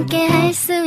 함께 할 수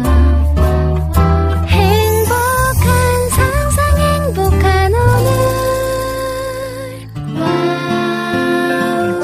행복한 상상 행복한 오늘 와우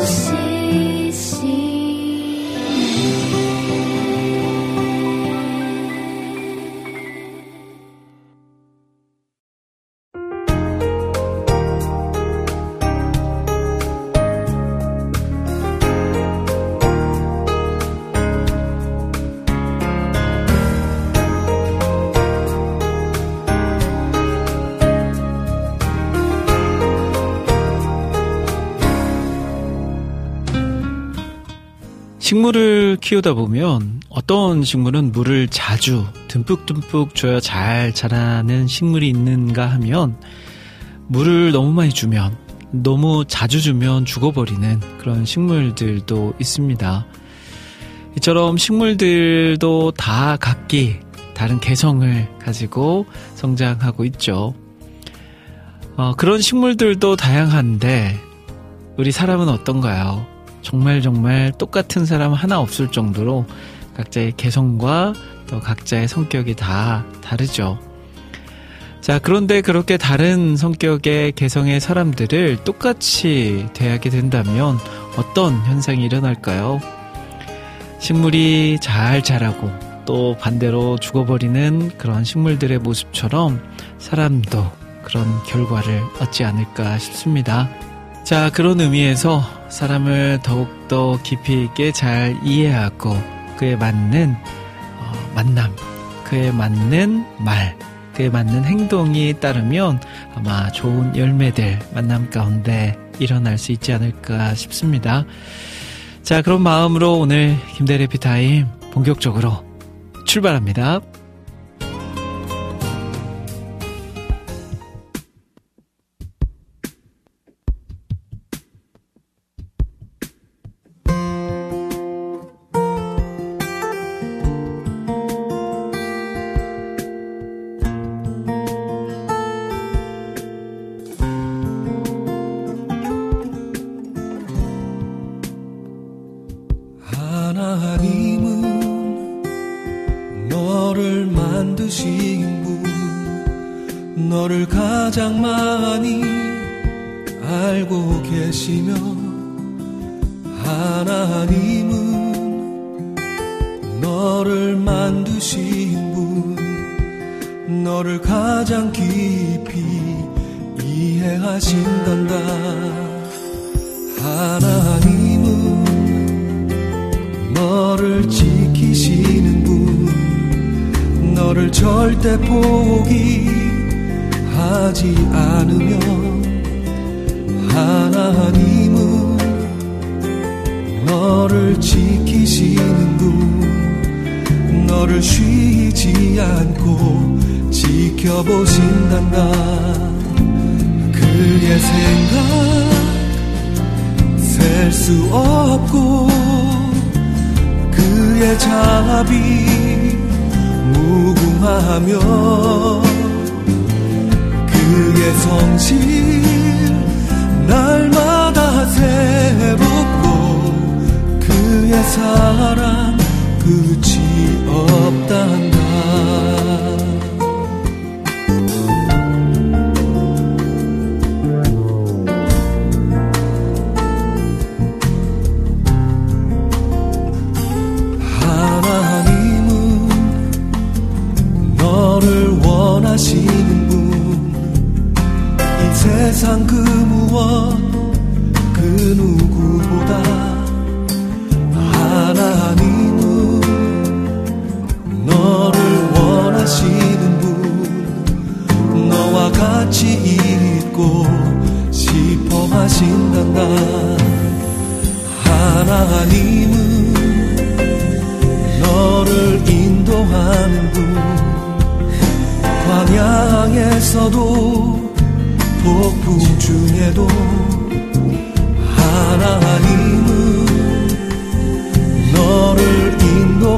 식물을 키우다 보면 어떤 식물은 물을 자주 듬뿍듬뿍 줘야 잘 자라는 식물이 있는가 하면 물을 너무 많이 주면 너무 자주 주면 죽어버리는 그런 식물들도 있습니다. 이처럼 식물들도 다 각기 다른 개성을 가지고 성장하고 있죠. 그런 식물들도 다양한데 우리 사람은 어떤가요? 정말 똑같은 사람 하나 없을 정도로 각자의 개성과 또 각자의 성격이 다 다르죠. 자, 그런데 그렇게 다른 성격의 개성의 사람들을 똑같이 대하게 된다면 어떤 현상이 일어날까요? 식물이 잘 자라고 또 반대로 죽어버리는 그런 식물들의 모습처럼 사람도 그런 결과를 얻지 않을까 싶습니다. 자, 그런 의미에서 사람을 더욱더 깊이 있게 잘 이해하고 그에 맞는 만남, 그에 맞는 말, 그에 맞는 행동이 따르면 아마 좋은 열매들 만남 가운데 일어날 수 있지 않을까 싶습니다. 자, 그런 마음으로 오늘 김대일 해피타임 본격적으로 출발합니다.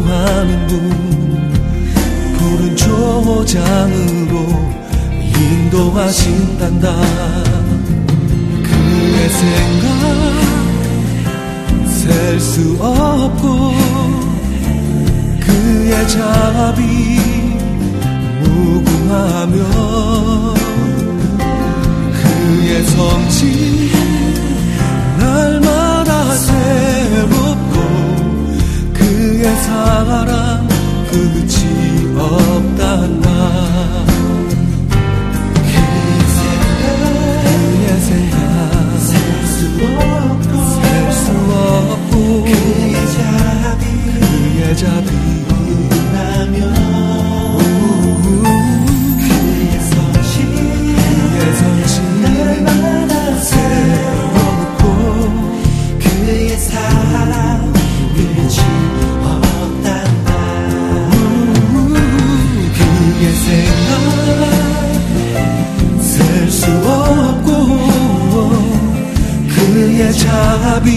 하는 분 푸른 초장으로 인도 기도하신단다. 그의 생각 셀 수 없고 그의 자비 무궁하며 그의 성취 날마다 새롭고 그의 사랑 끝이 없단다. 셀 수 없고 그의 자비 그의 성취 날마다 새롭고 그의 사랑 끝이 없단다. 그의 생각 셀 수 없고 그의 자비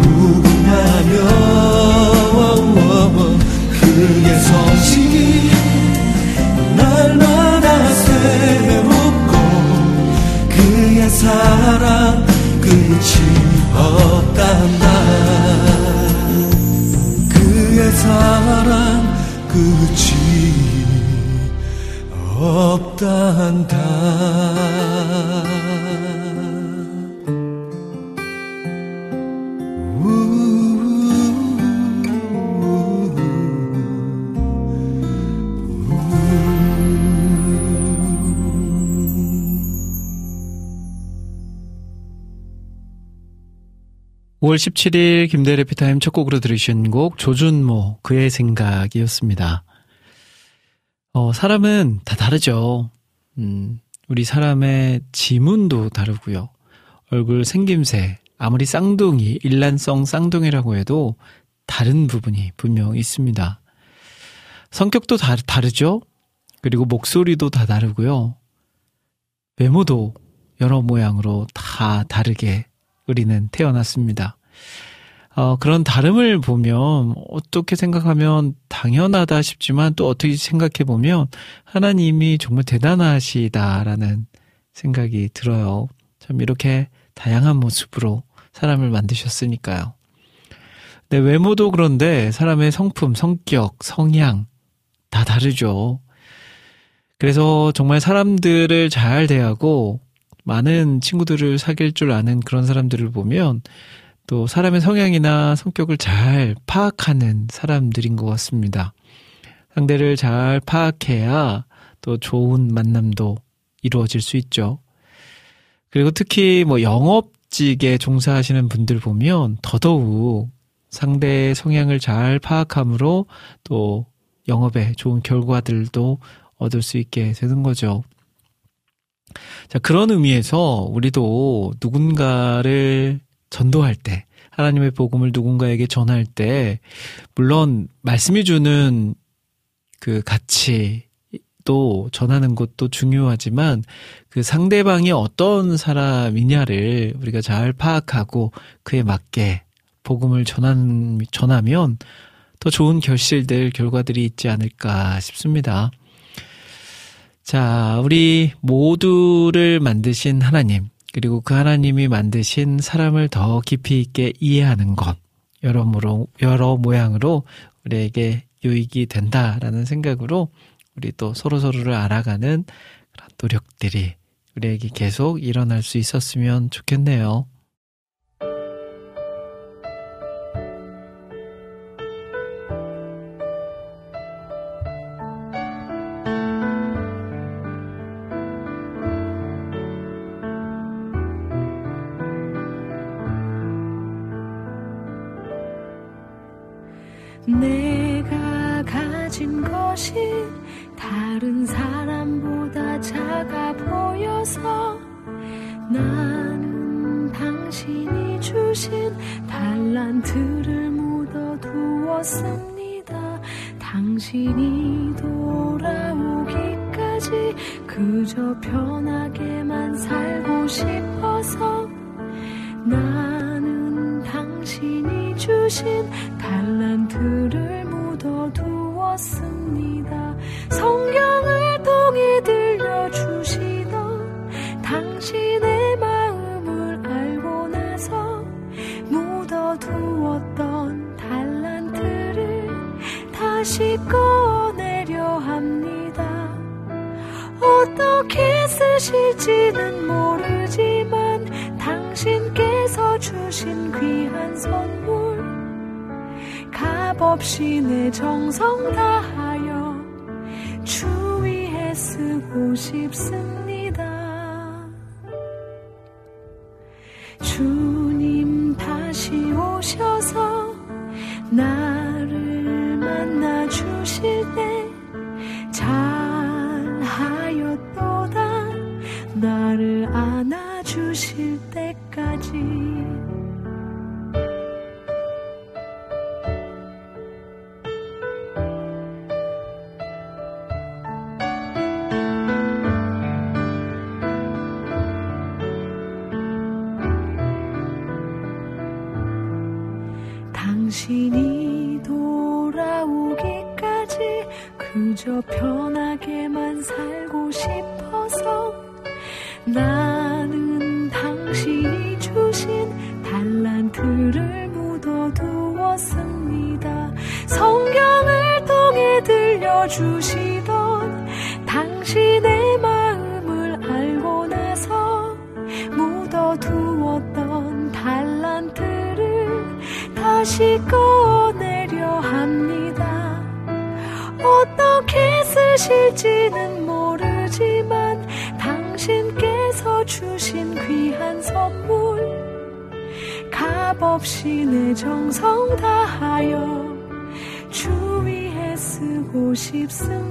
무궁하며 그의 성실이 날마다 새롭고 그의 사랑 끝이 없단다. 그의 사랑 끝이 없단다. 월 17일 김대일 해피타임 첫 곡으로 들으신 곡 조준모 그의 생각이었습니다. 사람은 다 다르죠. 우리 사람의 지문도 다르고요. 얼굴 생김새 아무리 쌍둥이 일란성 쌍둥이라고 해도 다른 부분이 분명 있습니다. 성격도 다 다르죠. 그리고 목소리도 다 다르고요. 외모도 여러 모양으로 다 다르게 우리는 태어났습니다. 그런 다름을 보면 어떻게 생각하면 당연하다 싶지만 또 어떻게 생각해보면 하나님이 정말 대단하시다라는 생각이 들어요. 참 이렇게 다양한 모습으로 사람을 만드셨으니까요. 네, 외모도 그런데 사람의 성품, 성격, 성향 다 다르죠. 그래서 정말 사람들을 잘 대하고 많은 친구들을 사귈 줄 아는 그런 사람들을 보면 또 사람의 성향이나 성격을 잘 파악하는 사람들인 것 같습니다. 상대를 잘 파악해야 또 좋은 만남도 이루어질 수 있죠. 그리고 특히 영업직에 종사하시는 분들 보면 더더욱 상대의 성향을 잘 파악함으로 또 영업에 좋은 결과들도 얻을 수 있게 되는 거죠. 자, 그런 의미에서 우리도 누군가를 전도할 때, 하나님의 복음을 누군가에게 전할 때, 물론 말씀이 주는 그 가치도 전하는 것도 중요하지만 그 상대방이 어떤 사람이냐를 우리가 잘 파악하고 그에 맞게 복음을 전하면 더 좋은 결실들, 결과들이 있지 않을까 싶습니다. 자, 우리 모두를 만드신 하나님, 그리고 그 하나님이 만드신 사람을 더 깊이 있게 이해하는 것, 여러 모양으로 우리에게 유익이 된다라는 생각으로 우리 또 서로서로를 알아가는 그런 노력들이 우리에게 계속 일어날 수 있었으면 좋겠네요. 내가 가진 것이 다른 사람보다 작아 보여서 나는 당신이 주신 달란트를 묻어두었습니다. 당신이 돌아오기까지 그저 편하게만 살고 싶어서 나는 당신이 주신 달란트를 묻어두었습니다. 성경을 통해 들려주 쓰실지는 모르지만 당신께서 주신 귀한 선물 값없이 내 정성 다하여 주위에 쓰고 싶습니다. 주님 다시 오셔서 나를 만나 주실 때 잘하였도다 나를 안아주실 때까지 당신이 돌아오기까지 그저 편하게만 살고 싶어서 나는 당신이 주신 달란트를 묻어두었습니다. 성경을 통해 들려주시던 당신의 마음을 알고 나서 묻어두었던 달란트를 다시 꺼내려 합니다. 어떻게 쓰실지는 모르지만 당신께서 주신 귀한 선물 값없이 내 정성 다하여 주위에 쓰고 싶습니다.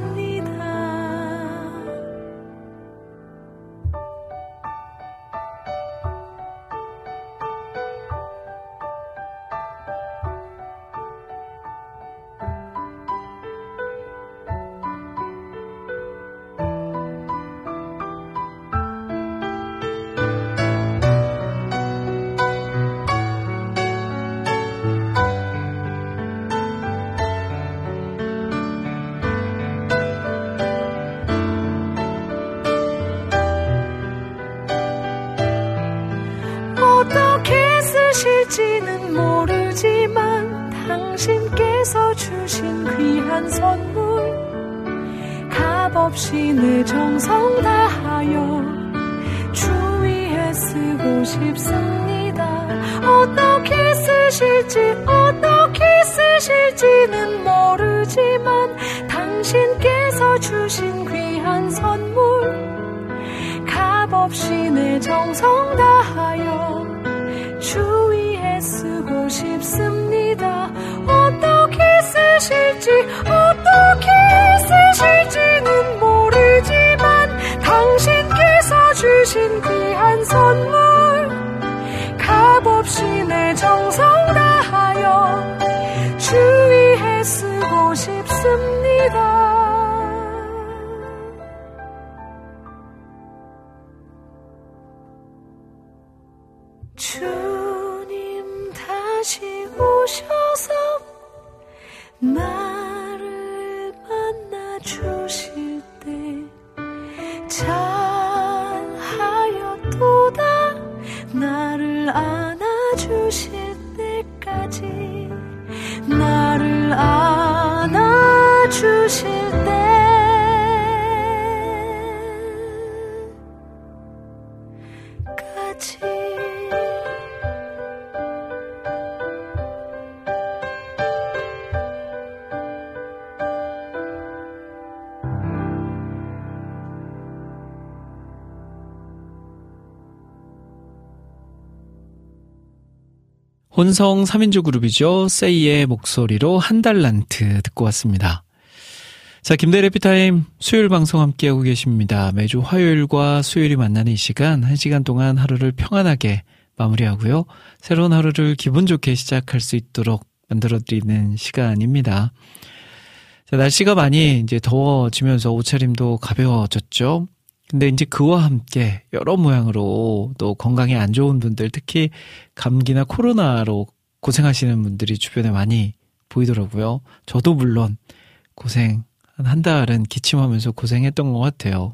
실지는 모르지만 당신께서 주신 귀한 선물 값없이 내 정성 다하여 주위에 쓰고 싶습니다. 어떻게 쓰실지 쓰실지는 모르지만 당신께서 주신 귀한 선물 값없이 내 정성 다하여 주위에 쓰고 싶습니다. 어떻게 쓰실지 쓰실지는 모르지만 당신께서 주신 귀한 선물 값없이 내 정성 다하여 주위에 쓰고 싶습니다. 주님 다시 오셔서 나를 만나 주실 때 잘하였도다 나를 안아주실 때까지 나를 안아주실 때까지 혼성 3인조 그룹이죠. 세이의 목소리로 한 달란트 듣고 왔습니다. 자, 김대일 해피타임 수요일 방송 함께하고 계십니다. 매주 화요일과 수요일이 만나는 이 시간 1시간 동안 하루를 평안하게 마무리하고요. 새로운 하루를 기분 좋게 시작할 수 있도록 만들어드리는 시간입니다. 자, 날씨가 많이 이제 더워지면서 옷차림도 가벼워졌죠. 근데 이제 그와 함께 여러 모양으로 또 건강에 안 좋은 분들 특히 감기나 코로나로 고생하시는 분들이 주변에 많이 보이더라고요. 저도 물론 고생 한 달은 기침하면서 고생했던 것 같아요.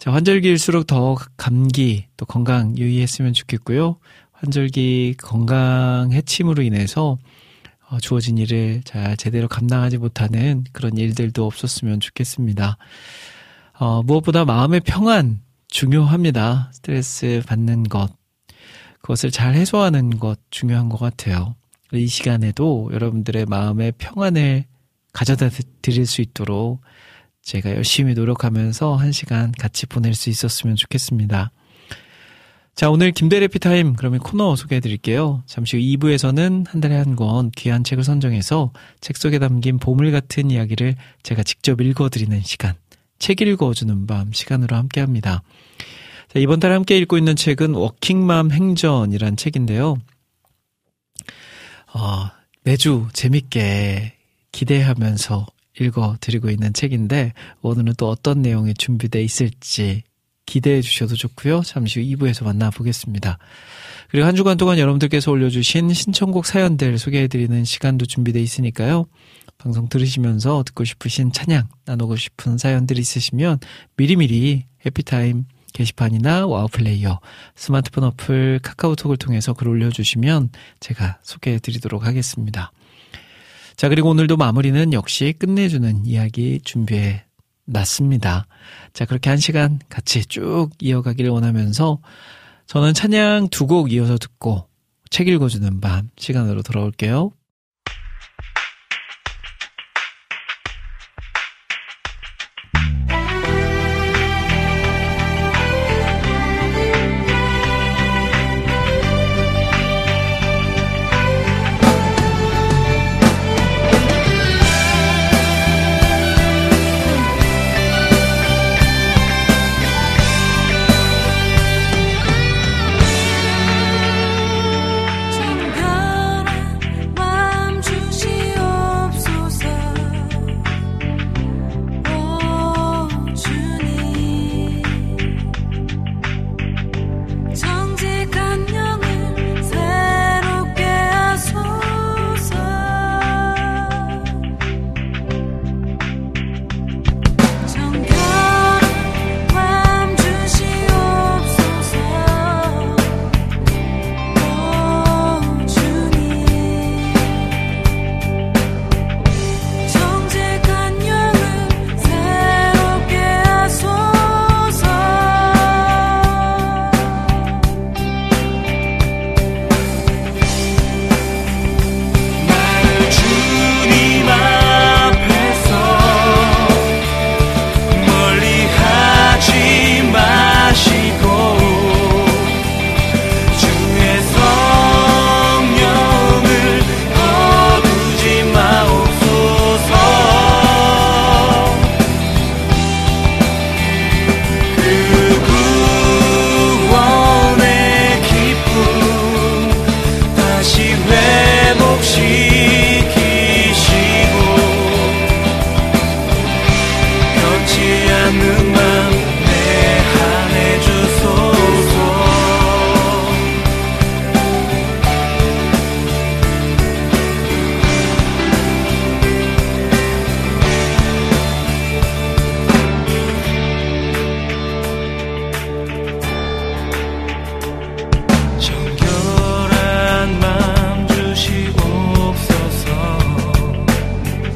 자, 환절기일수록 더 감기 또 건강 유의했으면 좋겠고요. 환절기 건강 해침으로 인해서 주어진 일을 잘 제대로 감당하지 못하는 그런 일들도 없었으면 좋겠습니다. 무엇보다 마음의 평안 중요합니다. 스트레스 받는 것, 그것을 잘 해소하는 것 중요한 것 같아요. 이 시간에도 여러분들의 마음의 평안을 가져다 드릴 수 있도록 제가 열심히 노력하면서 한 시간 같이 보낼 수 있었으면 좋겠습니다. 자, 오늘 김대일 해피타임 그러면 코너 소개해드릴게요. 잠시 후 2부에서는 한 달에 한 권 귀한 책을 선정해서 책 속에 담긴 보물같은 이야기를 제가 직접 읽어드리는 시간, 책 읽어주는 밤 시간으로 함께합니다. 자, 이번 달 함께 읽고 있는 책은 워킹맘 행전이란 책인데요. 매주 재밌게 기대하면서 읽어드리고 있는 책인데 오늘은 또 어떤 내용이 준비되어 있을지 기대해 주셔도 좋고요. 잠시 후 2부에서 만나보겠습니다. 그리고 한 주간 동안 여러분들께서 올려주신 신청곡 사연들 소개해드리는 시간도 준비되어 있으니까요. 방송 들으시면서 듣고 싶으신 찬양, 나누고 싶은 사연들이 있으시면 미리미리 해피타임 게시판이나 와우플레이어, 스마트폰 어플, 카카오톡을 통해서 글 올려주시면 제가 소개해드리도록 하겠습니다. 자, 그리고 오늘도 마무리는 역시 끝내주는 이야기 준비해 놨습니다. 자, 그렇게 한 시간 같이 쭉 이어가길 원하면서 저는 찬양 2곡 이어서 듣고 책 읽어주는 밤 시간으로 돌아올게요. 주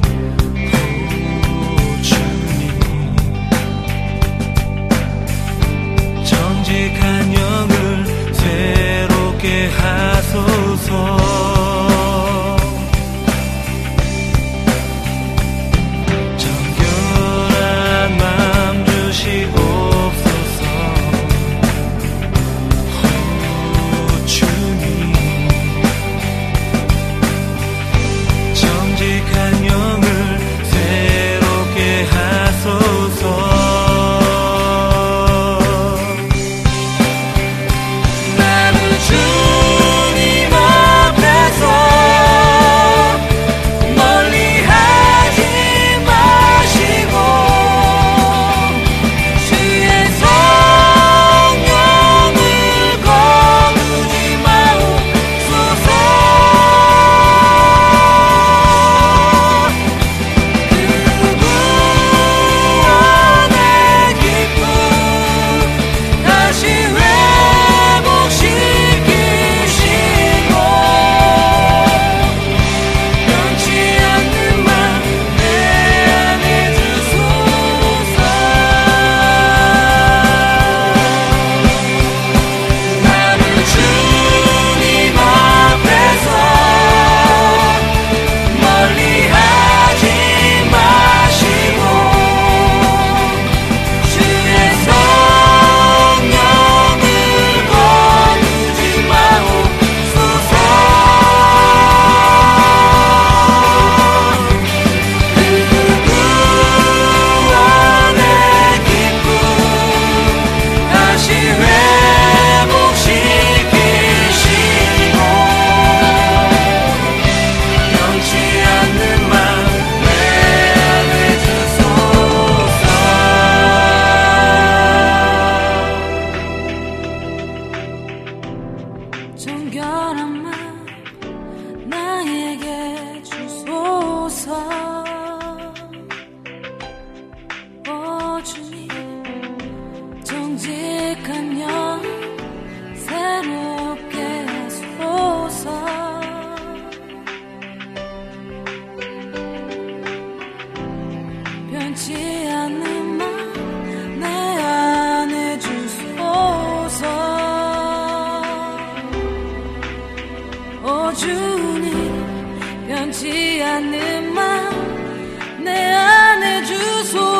님 앞 간직하며 새롭게 하소서. 변치 않는 맘 내 안에 주소서. 오 주님, 변치 않는 맘 내 안에 주소서.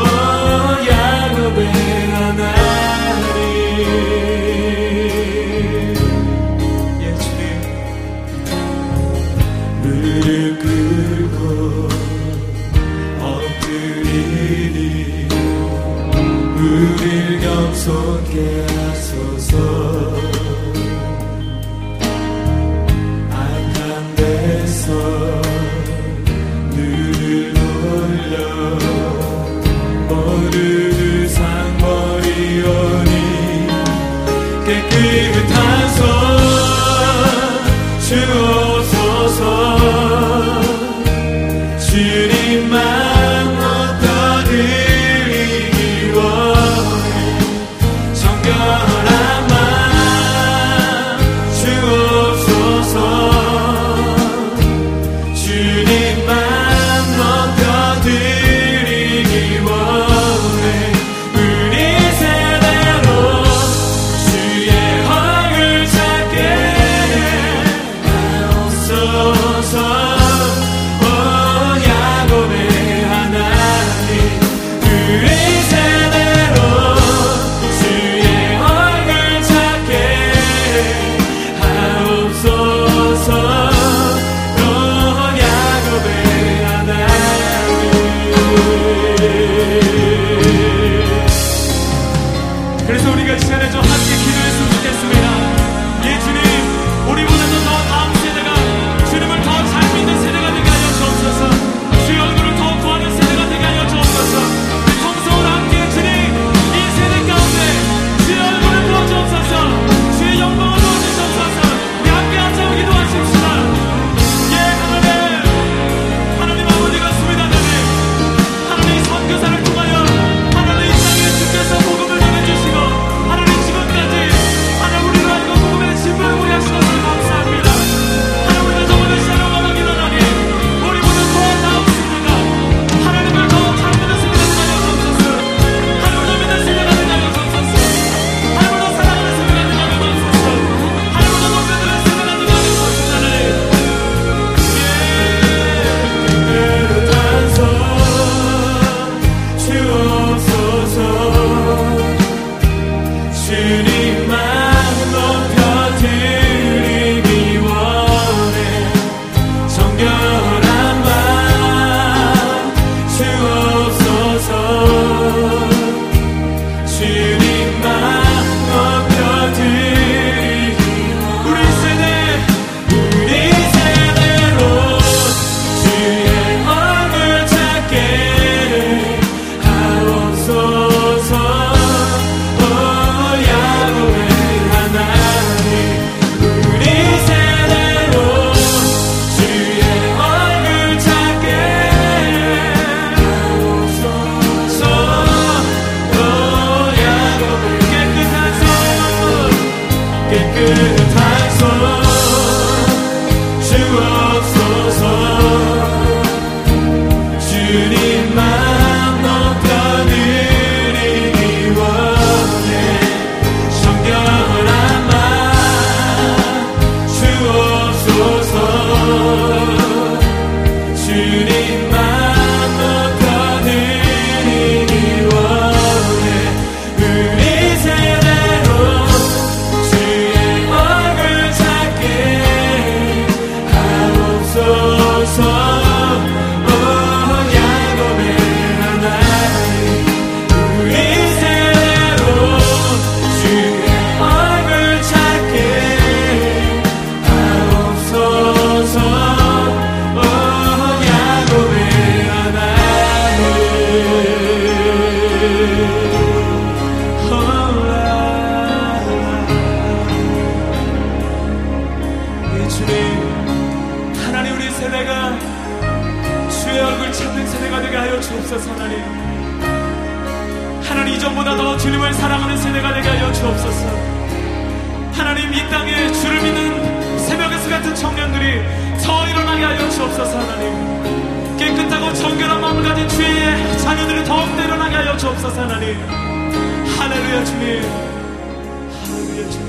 Oh, 야곱의 하나님 주님, 하나님 우리 세대가 주의 얼굴 찾는 세대가 되게 하여 주옵소서. 하나님, 하나님 이전보다 더 주님을 사랑하는 세대가 되게 하여 주옵소서. 하나님 이 땅에 주를 믿는 새벽에서 같은 청년들이 서 일어나게 하여 주옵소서. 하나님 깨끗하고 정결한 마음을 가진 주의 자녀들이 더욱더 일어나게 하여 주옵소서. 하나님 할렐루야 주님, 할렐루야 주님.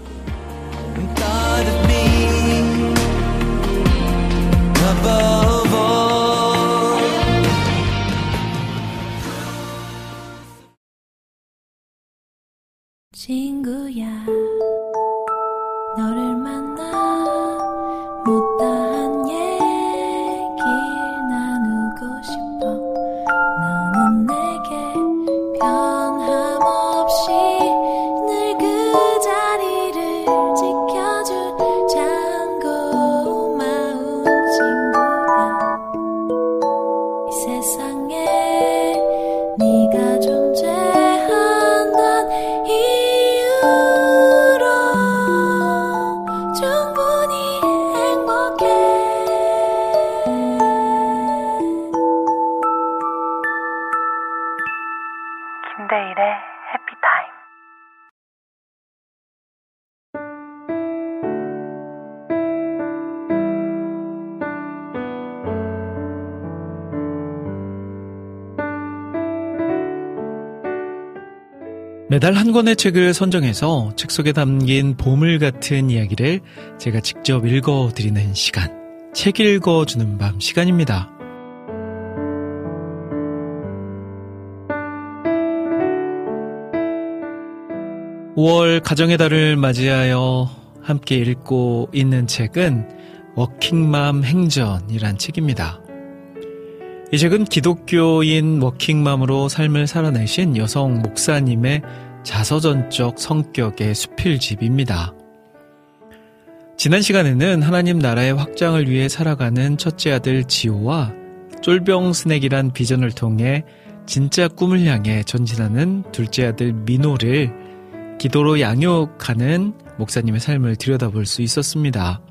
친구야, 너를 만나 못다한 얘기 나누고 싶어. 너는 내게 변함없이 늘 그 자리를 지켜준 참 고마운 친구야. 이 세상에 네가 존재해 매달 한 권의 책을 선정해서 책 속에 담긴 보물 같은 이야기를 제가 직접 읽어드리는 시간, 책 읽어주는 밤 시간입니다. 가정의 달을 맞이하여 함께 읽고 있는 책은 워킹맘 행전이란 책입니다. 이 책은 기독교인 워킹맘으로 삶을 살아내신 여성 목사님의 자서전적 성격의 수필집입니다. 지난 시간에는 하나님 나라의 확장을 위해 살아가는 첫째 아들 지호와 쫄병 스낵이란 비전을 통해 진짜 꿈을 향해 전진하는 둘째 아들 민호를 기도로 양육하는 목사님의 삶을 들여다볼 수 있었습니다.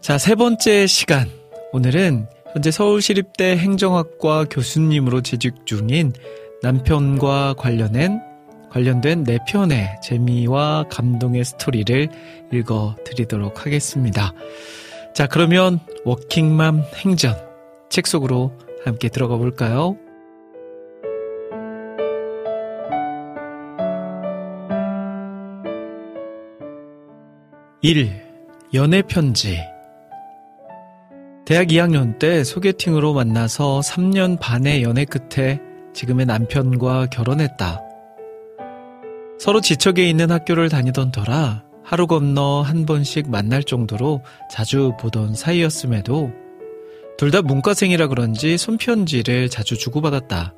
자, 세 번째 시간, 오늘은 현재 서울시립대 행정학과 교수님으로 재직 중인 남편과 관련된 네 편의 재미와 감동의 스토리를 읽어드리도록 하겠습니다. 자, 그러면 워킹맘 행전, 책 속으로 함께 들어가 볼까요? 연애편지. 대학 2학년 때 소개팅으로 만나서 3년 반의 연애 끝에 지금의 남편과 결혼했다. 서로 지척에 있는 학교를 다니던 터라 하루 건너 한 번씩 만날 정도로 자주 보던 사이였음에도 둘 다 문과생이라 그런지 손편지를 자주 주고받았다.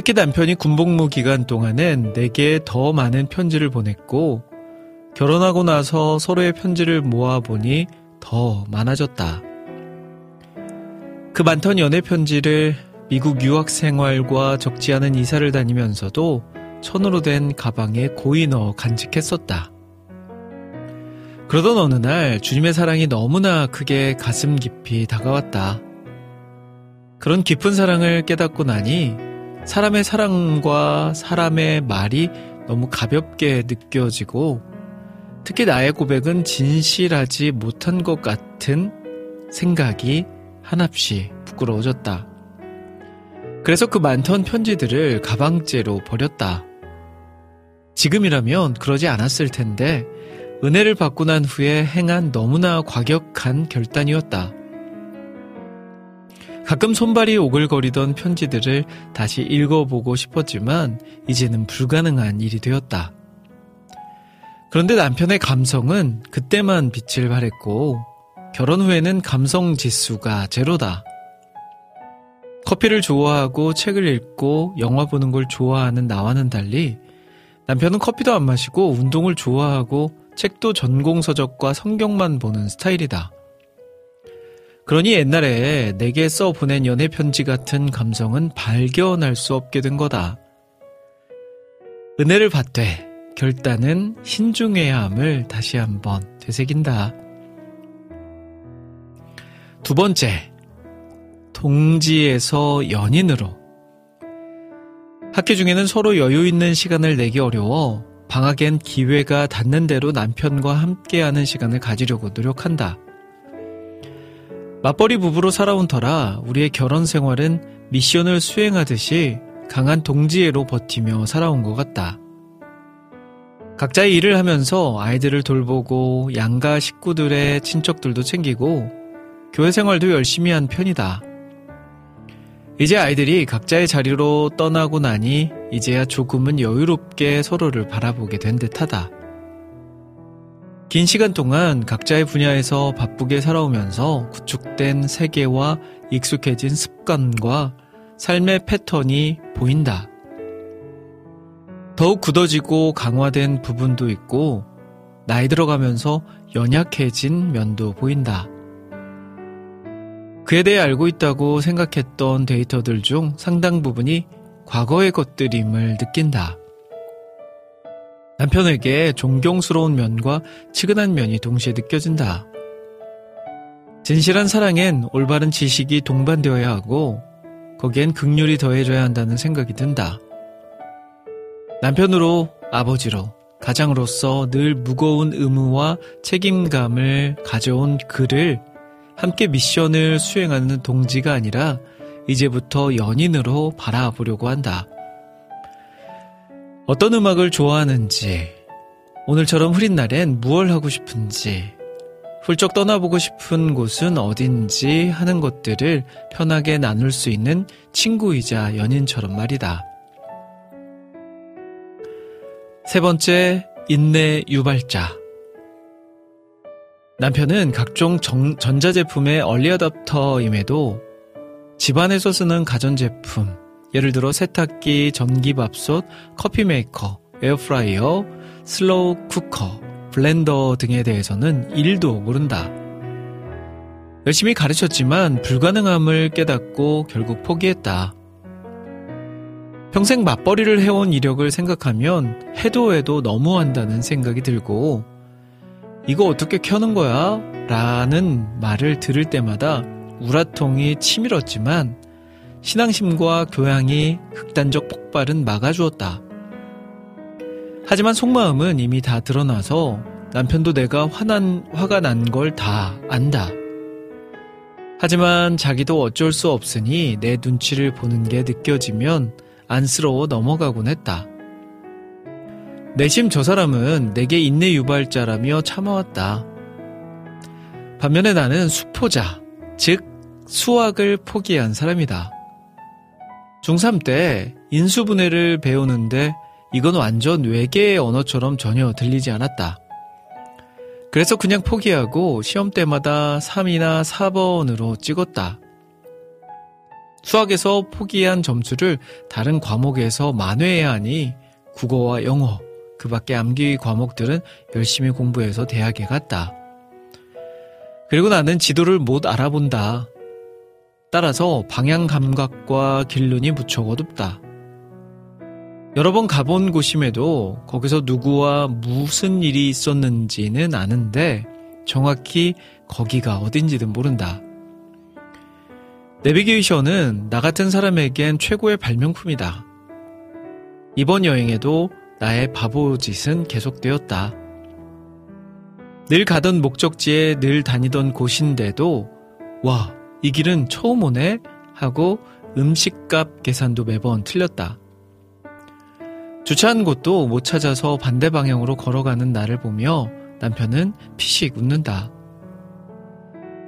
특히 남편이 군복무 기간 동안엔 내게 더 많은 편지를 보냈고 결혼하고 나서 서로의 편지를 모아보니 더 많아졌다. 그 많던 연애 편지를 미국 유학 생활과 적지 않은 이사를 다니면서도 천으로 된 가방에 고이 넣어 간직했었다. 그러던 어느 날 주님의 사랑이 너무나 크게 가슴 깊이 다가왔다. 그런 깊은 사랑을 깨닫고 나니 사람의 사랑과 사람의 말이 너무 가볍게 느껴지고 특히 나의 고백은 진실하지 못한 것 같은 생각이 한없이 부끄러워졌다. 그래서 그 많던 편지들을 가방째로 버렸다. 지금이라면 그러지 않았을 텐데 은혜를 받고 난 후에 행한 너무나 과격한 결단이었다. 가끔 손발이 오글거리던 편지들을 다시 읽어보고 싶었지만 이제는 불가능한 일이 되었다. 그런데 남편의 감성은 그때만 빛을 발했고 결혼 후에는 감성 지수가 제로다. 커피를 좋아하고 책을 읽고 영화 보는 걸 좋아하는 나와는 달리 남편은 커피도 안 마시고 운동을 좋아하고 책도 전공서적과 성경만 보는 스타일이다. 그러니 옛날에 내게 써 보낸 연애 편지 같은 감성은 발견할 수 없게 된 거다. 은혜를 받되 결단은 신중해야 함을 다시 한번 되새긴다. 두 번째, 동지에서 연인으로. 학기 중에는 서로 여유 있는 시간을 내기 어려워 방학엔 기회가 닿는 대로 남편과 함께하는 시간을 가지려고 노력한다. 맞벌이 부부로 살아온 터라 우리의 결혼 생활은 미션을 수행하듯이 강한 동지애로 버티며 살아온 것 같다. 각자의 일을 하면서 아이들을 돌보고 양가 식구들의 친척들도 챙기고 교회 생활도 열심히 한 편이다. 이제 아이들이 각자의 자리로 떠나고 나니 이제야 조금은 여유롭게 서로를 바라보게 된 듯하다. 긴 시간 동안 각자의 분야에서 바쁘게 살아오면서 구축된 세계와 익숙해진 습관과 삶의 패턴이 보인다. 더욱 굳어지고 강화된 부분도 있고 나이 들어가면서 연약해진 면도 보인다. 그에 대해 알고 있다고 생각했던 데이터들 중 상당 부분이 과거의 것들임을 느낀다. 남편에게 존경스러운 면과 측은한 면이 동시에 느껴진다. 진실한 사랑엔 올바른 지식이 동반되어야 하고 거기엔 긍휼이 더해져야 한다는 생각이 든다. 남편으로, 아버지로, 가장으로서 늘 무거운 의무와 책임감을 가져온 그를 함께 미션을 수행하는 동지가 아니라 이제부터 연인으로 바라보려고 한다. 어떤 음악을 좋아하는지, 오늘처럼 흐린 날엔 무얼 하고 싶은지, 훌쩍 떠나보고 싶은 곳은 어딘지 하는 것들을 편하게 나눌 수 있는 친구이자 연인처럼 말이다. 세 번째, 인내 유발자. 남편은 각종 전자제품의 얼리어답터임에도 집안에서 쓰는 가전제품, 예를 들어 세탁기, 전기밥솥, 커피메이커, 에어프라이어, 슬로우쿠커, 블렌더 등에 대해서는 1도 모른다. 열심히 가르쳤지만 불가능함을 깨닫고 결국 포기했다. 평생 맞벌이를 해온 이력을 생각하면 해도 해도 너무한다는 생각이 들고 이거 어떻게 켜는 거야? 라는 말을 들을 때마다 우라통이 치밀었지만 신앙심과 교양이 극단적 폭발은 막아주었다. 하지만 속마음은 이미 다 드러나서 남편도 내가 화가 난 걸 다 안다. 하지만 자기도 어쩔 수 없으니 내 눈치를 보는 게 느껴지면 안쓰러워 넘어가곤 했다. 내심 저 사람은 내게 인내 유발자라며 참아왔다. 반면에 나는 수포자, 즉 수학을 포기한 사람이다. 중3 때 인수분해를 배우는데 이건 완전 외계의 언어처럼 전혀 들리지 않았다. 그래서 그냥 포기하고 시험 때마다 3이나 4번으로 찍었다. 수학에서 포기한 점수를 다른 과목에서 만회해야 하니 국어와 영어, 그 밖에 암기 과목들은 열심히 공부해서 대학에 갔다. 그리고 나는 지도를 못 알아본다. 따라서 방향 감각과 길눈이 무척 어둡다. 여러 번 가본 곳임에도 거기서 누구와 무슨 일이 있었는지는 아는데 정확히 거기가 어딘지는 모른다. 내비게이션은 나 같은 사람에겐 최고의 발명품이다. 이번 여행에도 나의 바보짓은 계속되었다. 늘 가던 목적지에 늘 다니던 곳인데도 와, 이 길은 처음 오네 하고 음식값 계산도 매번 틀렸다. 주차한 곳도 못 찾아서 반대 방향으로 걸어가는 나를 보며 남편은 피식 웃는다.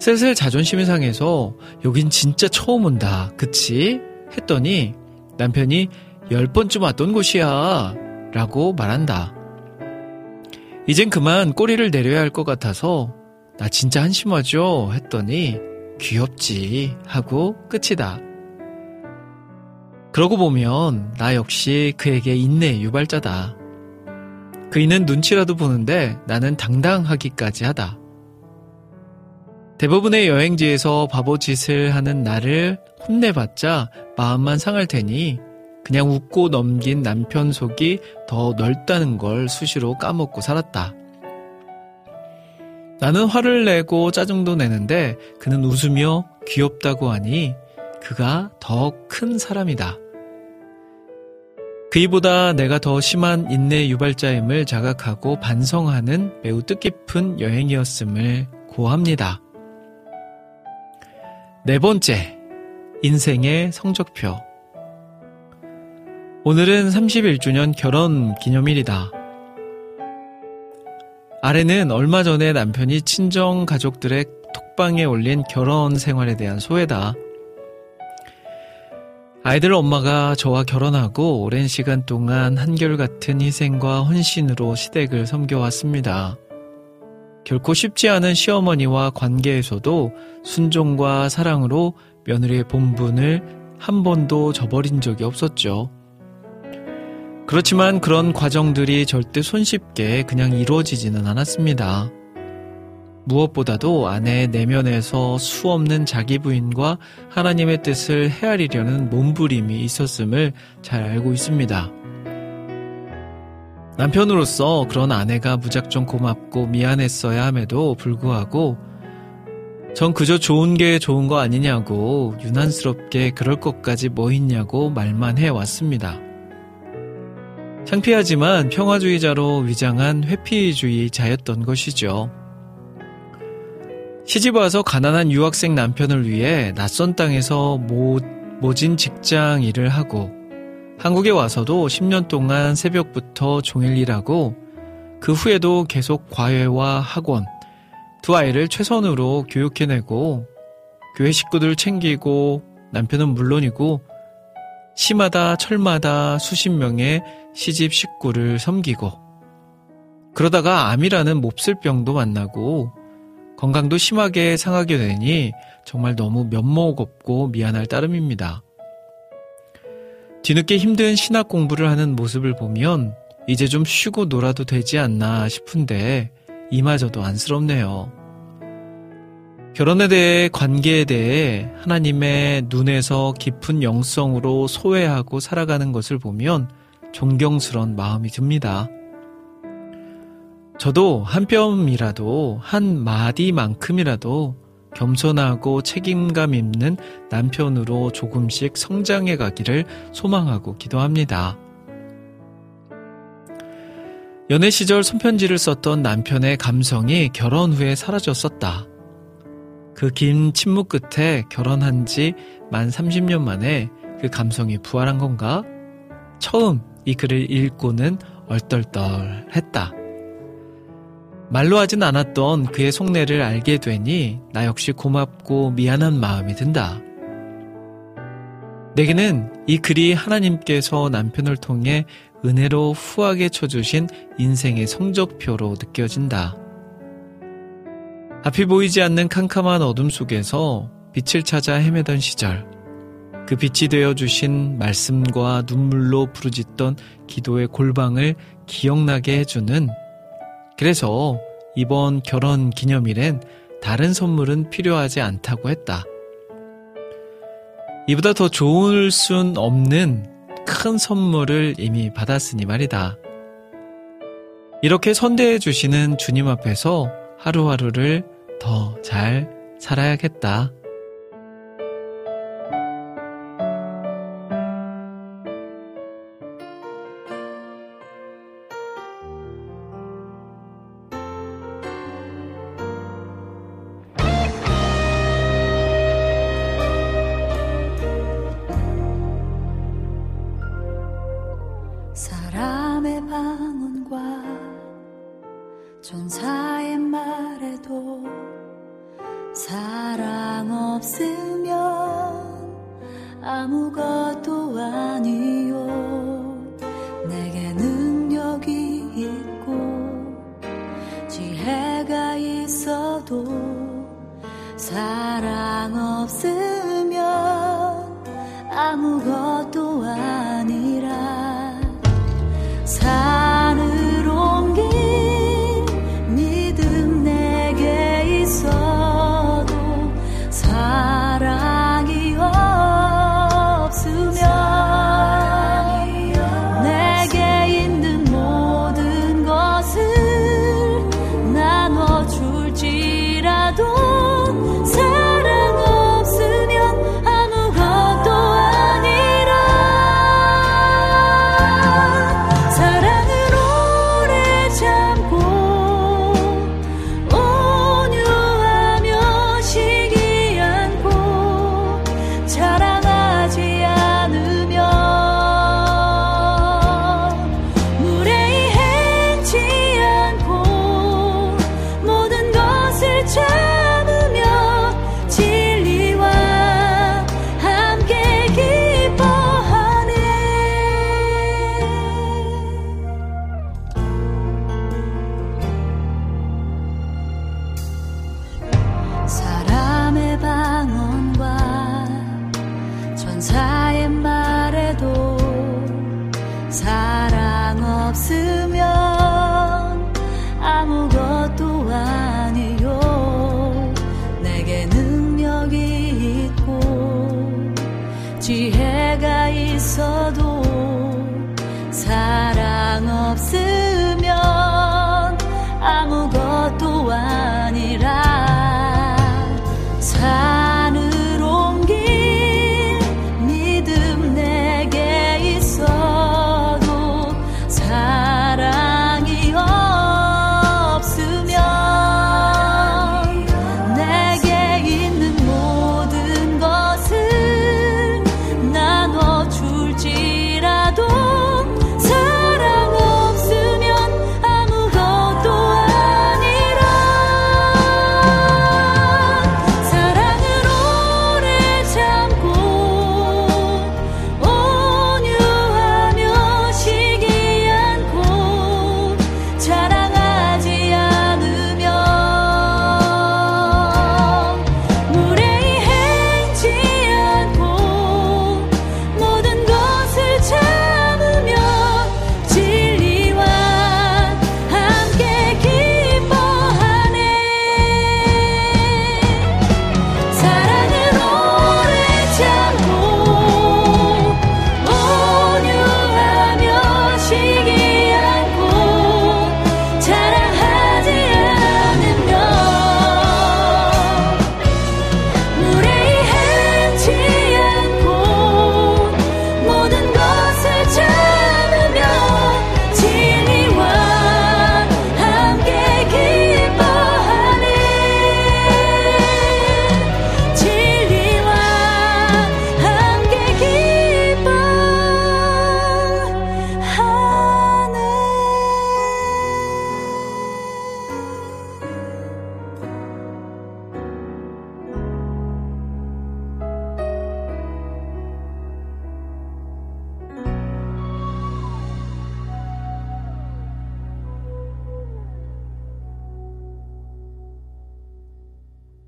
슬슬 자존심이 상해서 여긴 진짜 처음 온다, 그치? 했더니 남편이 10번쯤 왔던 곳이야 라고 말한다. 이젠 그만 꼬리를 내려야 할 것 같아서 나 진짜 한심하죠? 했더니 귀엽지 하고 끝이다. 그러고 보면 나 역시 그에게 인내 유발자다. 그이는 눈치라도 보는데 나는 당당하기까지 하다. 대부분의 여행지에서 바보짓을 하는 나를 혼내봤자 마음만 상할 테니 그냥 웃고 넘긴 남편 속이 더 넓다는 걸 수시로 까먹고 살았다. 나는 화를 내고 짜증도 내는데 그는 웃으며 귀엽다고 하니 그가 더 큰 사람이다. 그이보다 내가 더 심한 인내 유발자임을 자각하고 반성하는 매우 뜻깊은 여행이었음을 고합니다. 4번째, 인생의 성적표. 오늘은 31주년 결혼 기념일이다. 아래는 얼마 전에 남편이 친정 가족들의 톡방에 올린 결혼 생활에 대한 소회다. 아이들 엄마가 저와 결혼하고 오랜 시간 동안 한결같은 희생과 헌신으로 시댁을 섬겨왔습니다. 결코 쉽지 않은 시어머니와 관계에서도 순종과 사랑으로 며느리의 본분을 한 번도 저버린 적이 없었죠. 그렇지만 그런 과정들이 절대 손쉽게 그냥 이루어지지는 않았습니다. 무엇보다도 아내의 내면에서 수없는 자기 부인과 하나님의 뜻을 헤아리려는 몸부림이 있었음을 잘 알고 있습니다. 남편으로서 그런 아내가 무작정 고맙고 미안했어야 함에도 불구하고 전 그저 좋은 게 좋은 거 아니냐고 유난스럽게 그럴 것까지 뭐 있냐고 말만 해왔습니다. 창피하지만 평화주의자로 위장한 회피주의자였던 것이죠. 시집와서 가난한 유학생 남편을 위해 낯선 땅에서 모진 직장 일을 하고 한국에 와서도 10년 동안 새벽부터 종일 일하고 그 후에도 계속 과외와 학원, 두 아이를 최선으로 교육해내고 교회 식구들 챙기고 남편은 물론이고 시마다 철마다 수십 명의 시집 식구를 섬기고 그러다가 암이라는 몹쓸 병도 만나고 건강도 심하게 상하게 되니 정말 너무 면목 없고 미안할 따름입니다. 뒤늦게 힘든 신학 공부를 하는 모습을 보면 이제 좀 쉬고 놀아도 되지 않나 싶은데 이마저도 안쓰럽네요. 결혼에 대해 관계에 대해 하나님의 눈에서 깊은 영성으로 소외하고 살아가는 것을 보면 존경스러운 마음이 듭니다. 저도 한 뼘이라도 한 마디만큼이라도 겸손하고 책임감 있는 남편으로 조금씩 성장해 가기를 소망하고 기도합니다. 연애 시절 손편지를 썼던 남편의 감성이 결혼 후에 사라졌었다. 그 긴 침묵 끝에 결혼한 지 만 30년 만에 그 감성이 부활한 건가? 처음 이 글을 읽고는 얼떨떨했다. 말로 하진 않았던 그의 속내를 알게 되니 나 역시 고맙고 미안한 마음이 든다. 내게는 이 글이 하나님께서 남편을 통해 은혜로 후하게 쳐주신 인생의 성적표로 느껴진다. 앞이 보이지 않는 캄캄한 어둠 속에서 빛을 찾아 헤매던 시절, 그 빛이 되어주신 말씀과 눈물로 부르짖던 기도의 골방을 기억나게 해주는, 그래서 이번 결혼 기념일엔 다른 선물은 필요하지 않다고 했다. 이보다 더 좋을 순 없는 큰 선물을 이미 받았으니 말이다. 이렇게 선대해 주시는 주님 앞에서 하루하루를 더 잘 살아야겠다. 사랑 없으면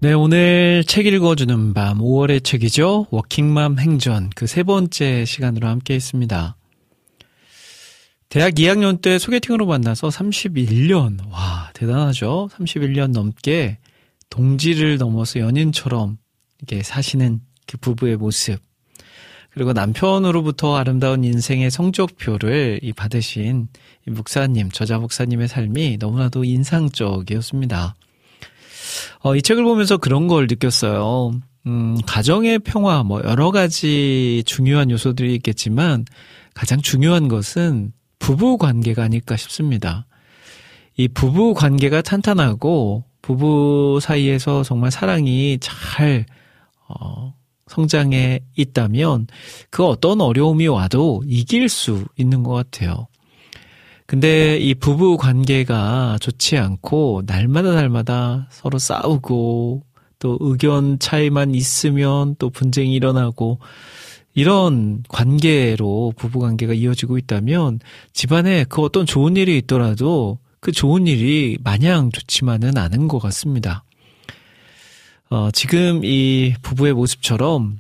네, 오늘 책 읽어주는 밤 5월의 책이죠. 워킹맘 행전 그 세 번째 시간으로 함께 했습니다. 대학 2학년 때 소개팅으로 만나서 31년, 와 대단하죠. 31년 넘게 동지를 넘어서 연인처럼 이렇게 사시는 그 부부의 모습, 그리고 남편으로부터 아름다운 인생의 성적표를 받으신 이 목사님, 저자 목사님의 삶이 너무나도 인상적이었습니다. 이 책을 보면서 그런 걸 느꼈어요. 가정의 평화, 뭐, 여러 가지 중요한 요소들이 있겠지만, 가장 중요한 것은 부부 관계가 아닐까 싶습니다. 이 부부 관계가 탄탄하고, 부부 사이에서 정말 사랑이 잘, 성장해 있다면, 그 어떤 어려움이 와도 이길 수 있는 것 같아요. 근데 이 부부 관계가 좋지 않고 날마다 서로 싸우고 또 의견 차이만 있으면 또 분쟁이 일어나고 이런 관계로 부부 관계가 이어지고 있다면 집안에 그 어떤 좋은 일이 있더라도 그 좋은 일이 마냥 좋지만은 않은 것 같습니다. 지금 이 부부의 모습처럼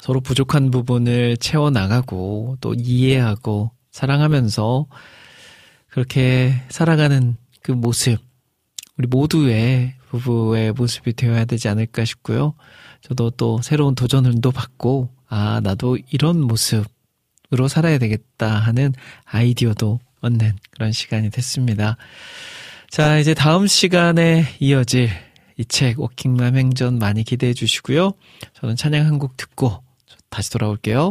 서로 부족한 부분을 채워나가고 또 이해하고 사랑하면서 그렇게 살아가는 그 모습, 우리 모두의 부부의 모습이 되어야 되지 않을까 싶고요. 저도 또 새로운 도전을 또 받고, 아 나도 이런 모습으로 살아야 되겠다 하는 아이디어도 얻는 그런 시간이 됐습니다. 자, 이제 다음 시간에 이어질 이 책 워킹맘 행전 많이 기대해 주시고요. 저는 찬양 한 곡 듣고 다시 돌아올게요.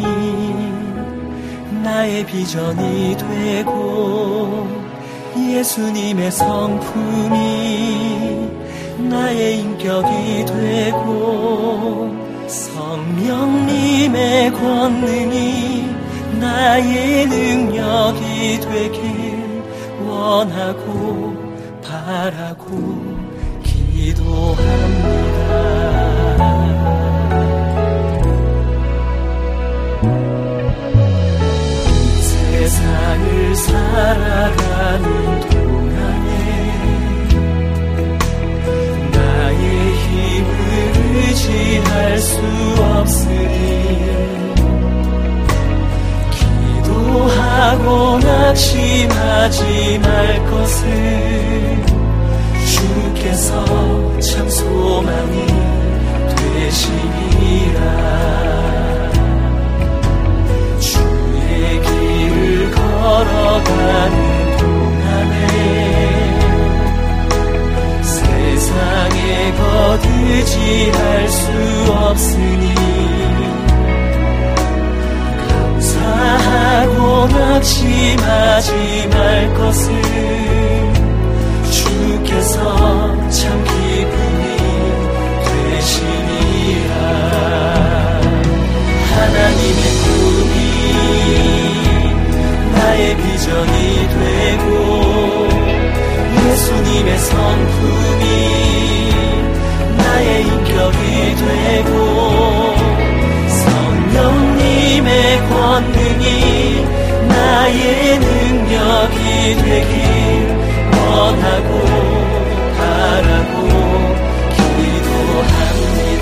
나의 비전이 되고 예수님의 성품이 나의 인격이 되고 성령님의 권능이 나의 능력이 되길 원하고 바라고 기도합니다. 세상을 살아가는 동안에 나의 힘을 의지할 수 없으니 기도하고 낙심하지 말 것은 주께서 참 소망이 되시리라. 걸어가는 동안에 세상에 거두지할 수 없으니 감사하고 낙심하지 말 것은 주께서 참 기쁨이 되시니라. 하나님의 꿈이 나의 비전이 되고 예수님의 성품이 나의 인격이 되고 성령님의 권능이 나의 능력이 되길 원하고 바라고 기도합니다.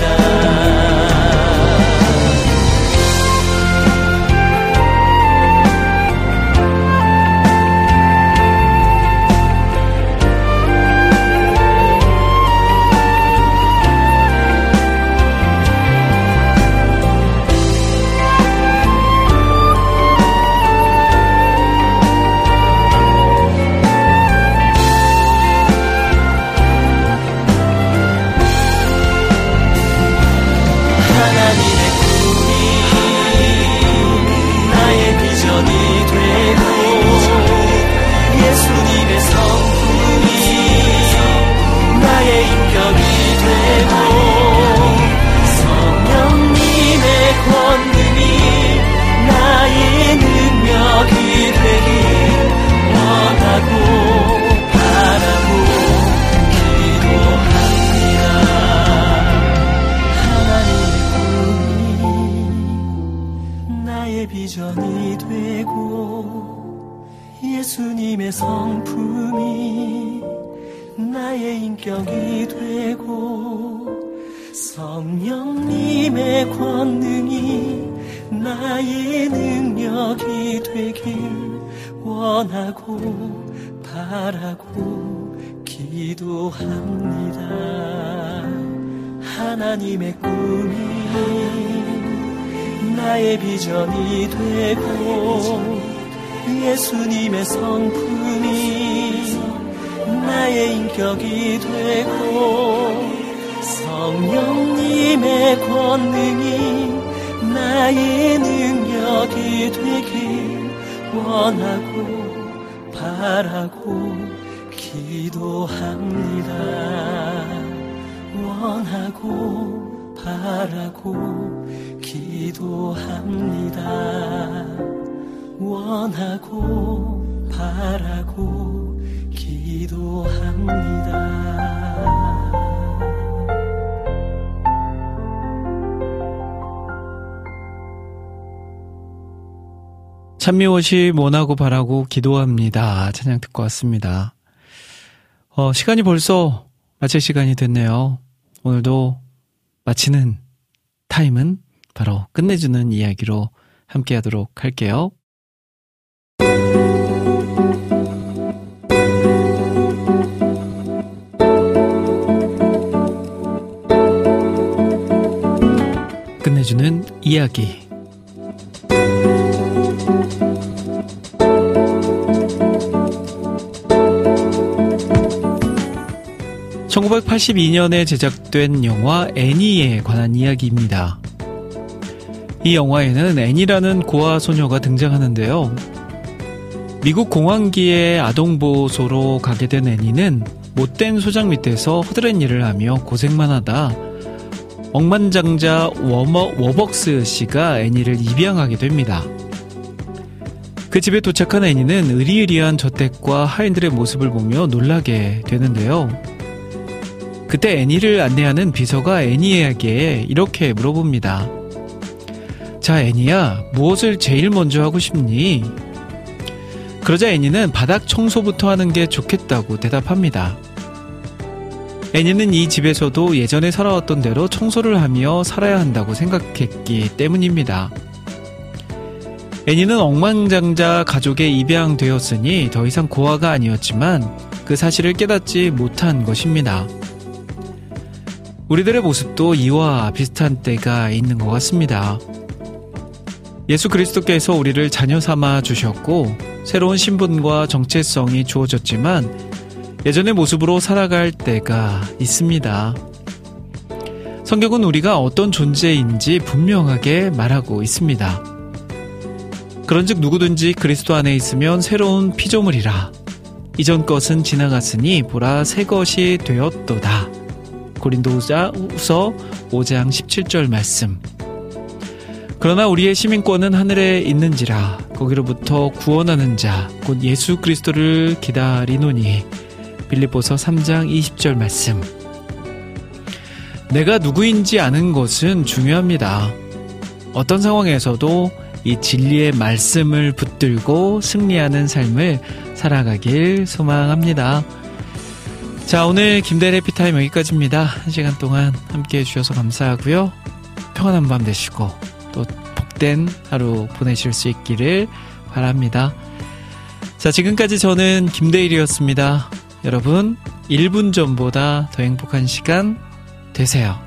예수님의 성품이 나의 인격이 되고 성령님의 권능이 나의 능력이 되길 원하고 바라고 기도합니다. 하나님의 꿈이 나의 비전이 되고 예수님의 성품이 나의 인격이 되고 성령님의 권능이 나의 능력이 되길 원하고 바라고 기도합니다. 원하고 바라고 기도합니다. 원하고 바라고 기도합니다. 찬미워시 원하고 바라고 기도합니다. 찬양 듣고 왔습니다. 시간이 벌써 마칠 시간이 됐네요. 오늘도 마치는 타임은 바로 끝내주는 이야기로 함께 하도록 할게요. 끝내주는 이야기. (1982년에) 1982년에 제작된 영화 애니에 관한 이야기입니다. 이 영화에는 애니라는 고아 소녀가 등장하는데요. 미국 공황기에 아동보호소로 가게 된 애니는 못된 소장 밑에서 허드렛 일을 하며 고생만 하다 억만장자 워머 워벅스 씨가 애니를 입양하게 됩니다. 그 집에 도착한 애니는 으리으리한 저택과 하인들의 모습을 보며 놀라게 되는데요. 그때 애니를 안내하는 비서가 애니에게 이렇게 물어봅니다. 자, 애니야, 무엇을 제일 먼저 하고 싶니? 그러자 애니는 바닥 청소부터 하는 게 좋겠다고 대답합니다. 애니는 이 집에서도 예전에 살아왔던 대로 청소를 하며 살아야 한다고 생각했기 때문입니다. 애니는 억만장자 가족에 입양되었으니 더 이상 고아가 아니었지만 그 사실을 깨닫지 못한 것입니다. 우리들의 모습도 이와 비슷한 때가 있는 것 같습니다. 예수 그리스도께서 우리를 자녀 삼아 주셨고 새로운 신분과 정체성이 주어졌지만 예전의 모습으로 살아갈 때가 있습니다. 성경은 우리가 어떤 존재인지 분명하게 말하고 있습니다. 그런즉 누구든지 그리스도 안에 있으면 새로운 피조물이라. 이전 것은 지나갔으니 보라 새 것이 되었도다. 고린도후서 5장 17절 말씀. 그러나 우리의 시민권은 하늘에 있는지라 거기로부터 구원하는 자 곧 예수 그리스도를 기다리노니 빌립보서 3장 20절 말씀. 내가 누구인지 아는 것은 중요합니다. 어떤 상황에서도 이 진리의 말씀을 붙들고 승리하는 삶을 살아가길 소망합니다. 자, 오늘 김대일 해피타임 여기까지입니다. 한 시간 동안 함께해 주셔서 감사하고요. 평안한 밤 되시고 또 복된 하루 보내실 수 있기를 바랍니다. 자, 지금까지 저는 김대일이었습니다. 여러분, 1분 전보다 더 행복한 시간 되세요.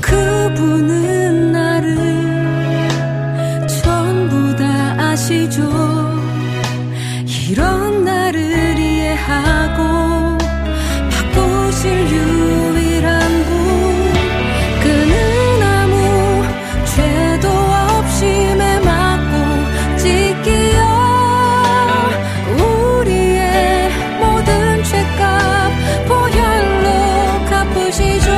그분은 나를 하시죠. 이런 나를 이해하고 바꾸실 유일한 분, 그는 아무 죄도 없이 매맞고 찢기어 우리의 모든 죄값 보혈로 갚으시죠.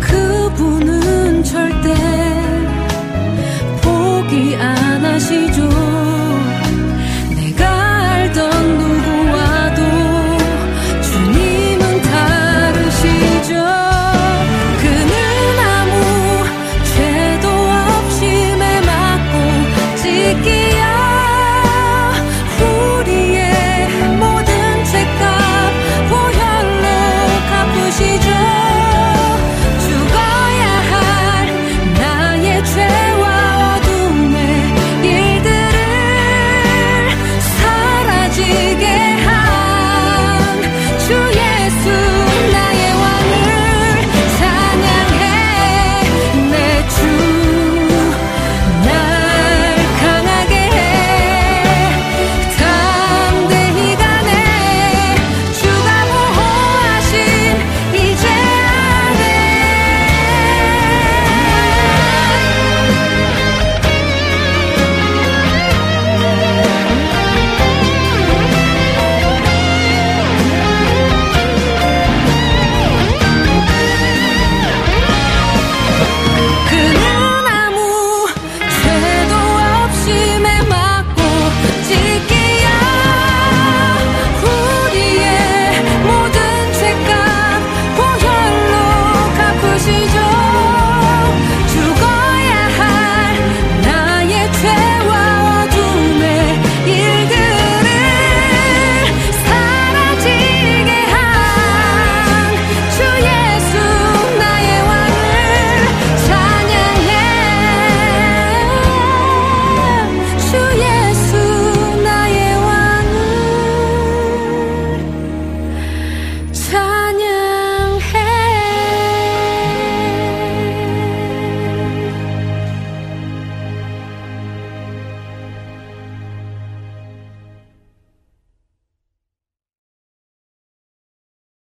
그분은 절대 포기 안 하시죠.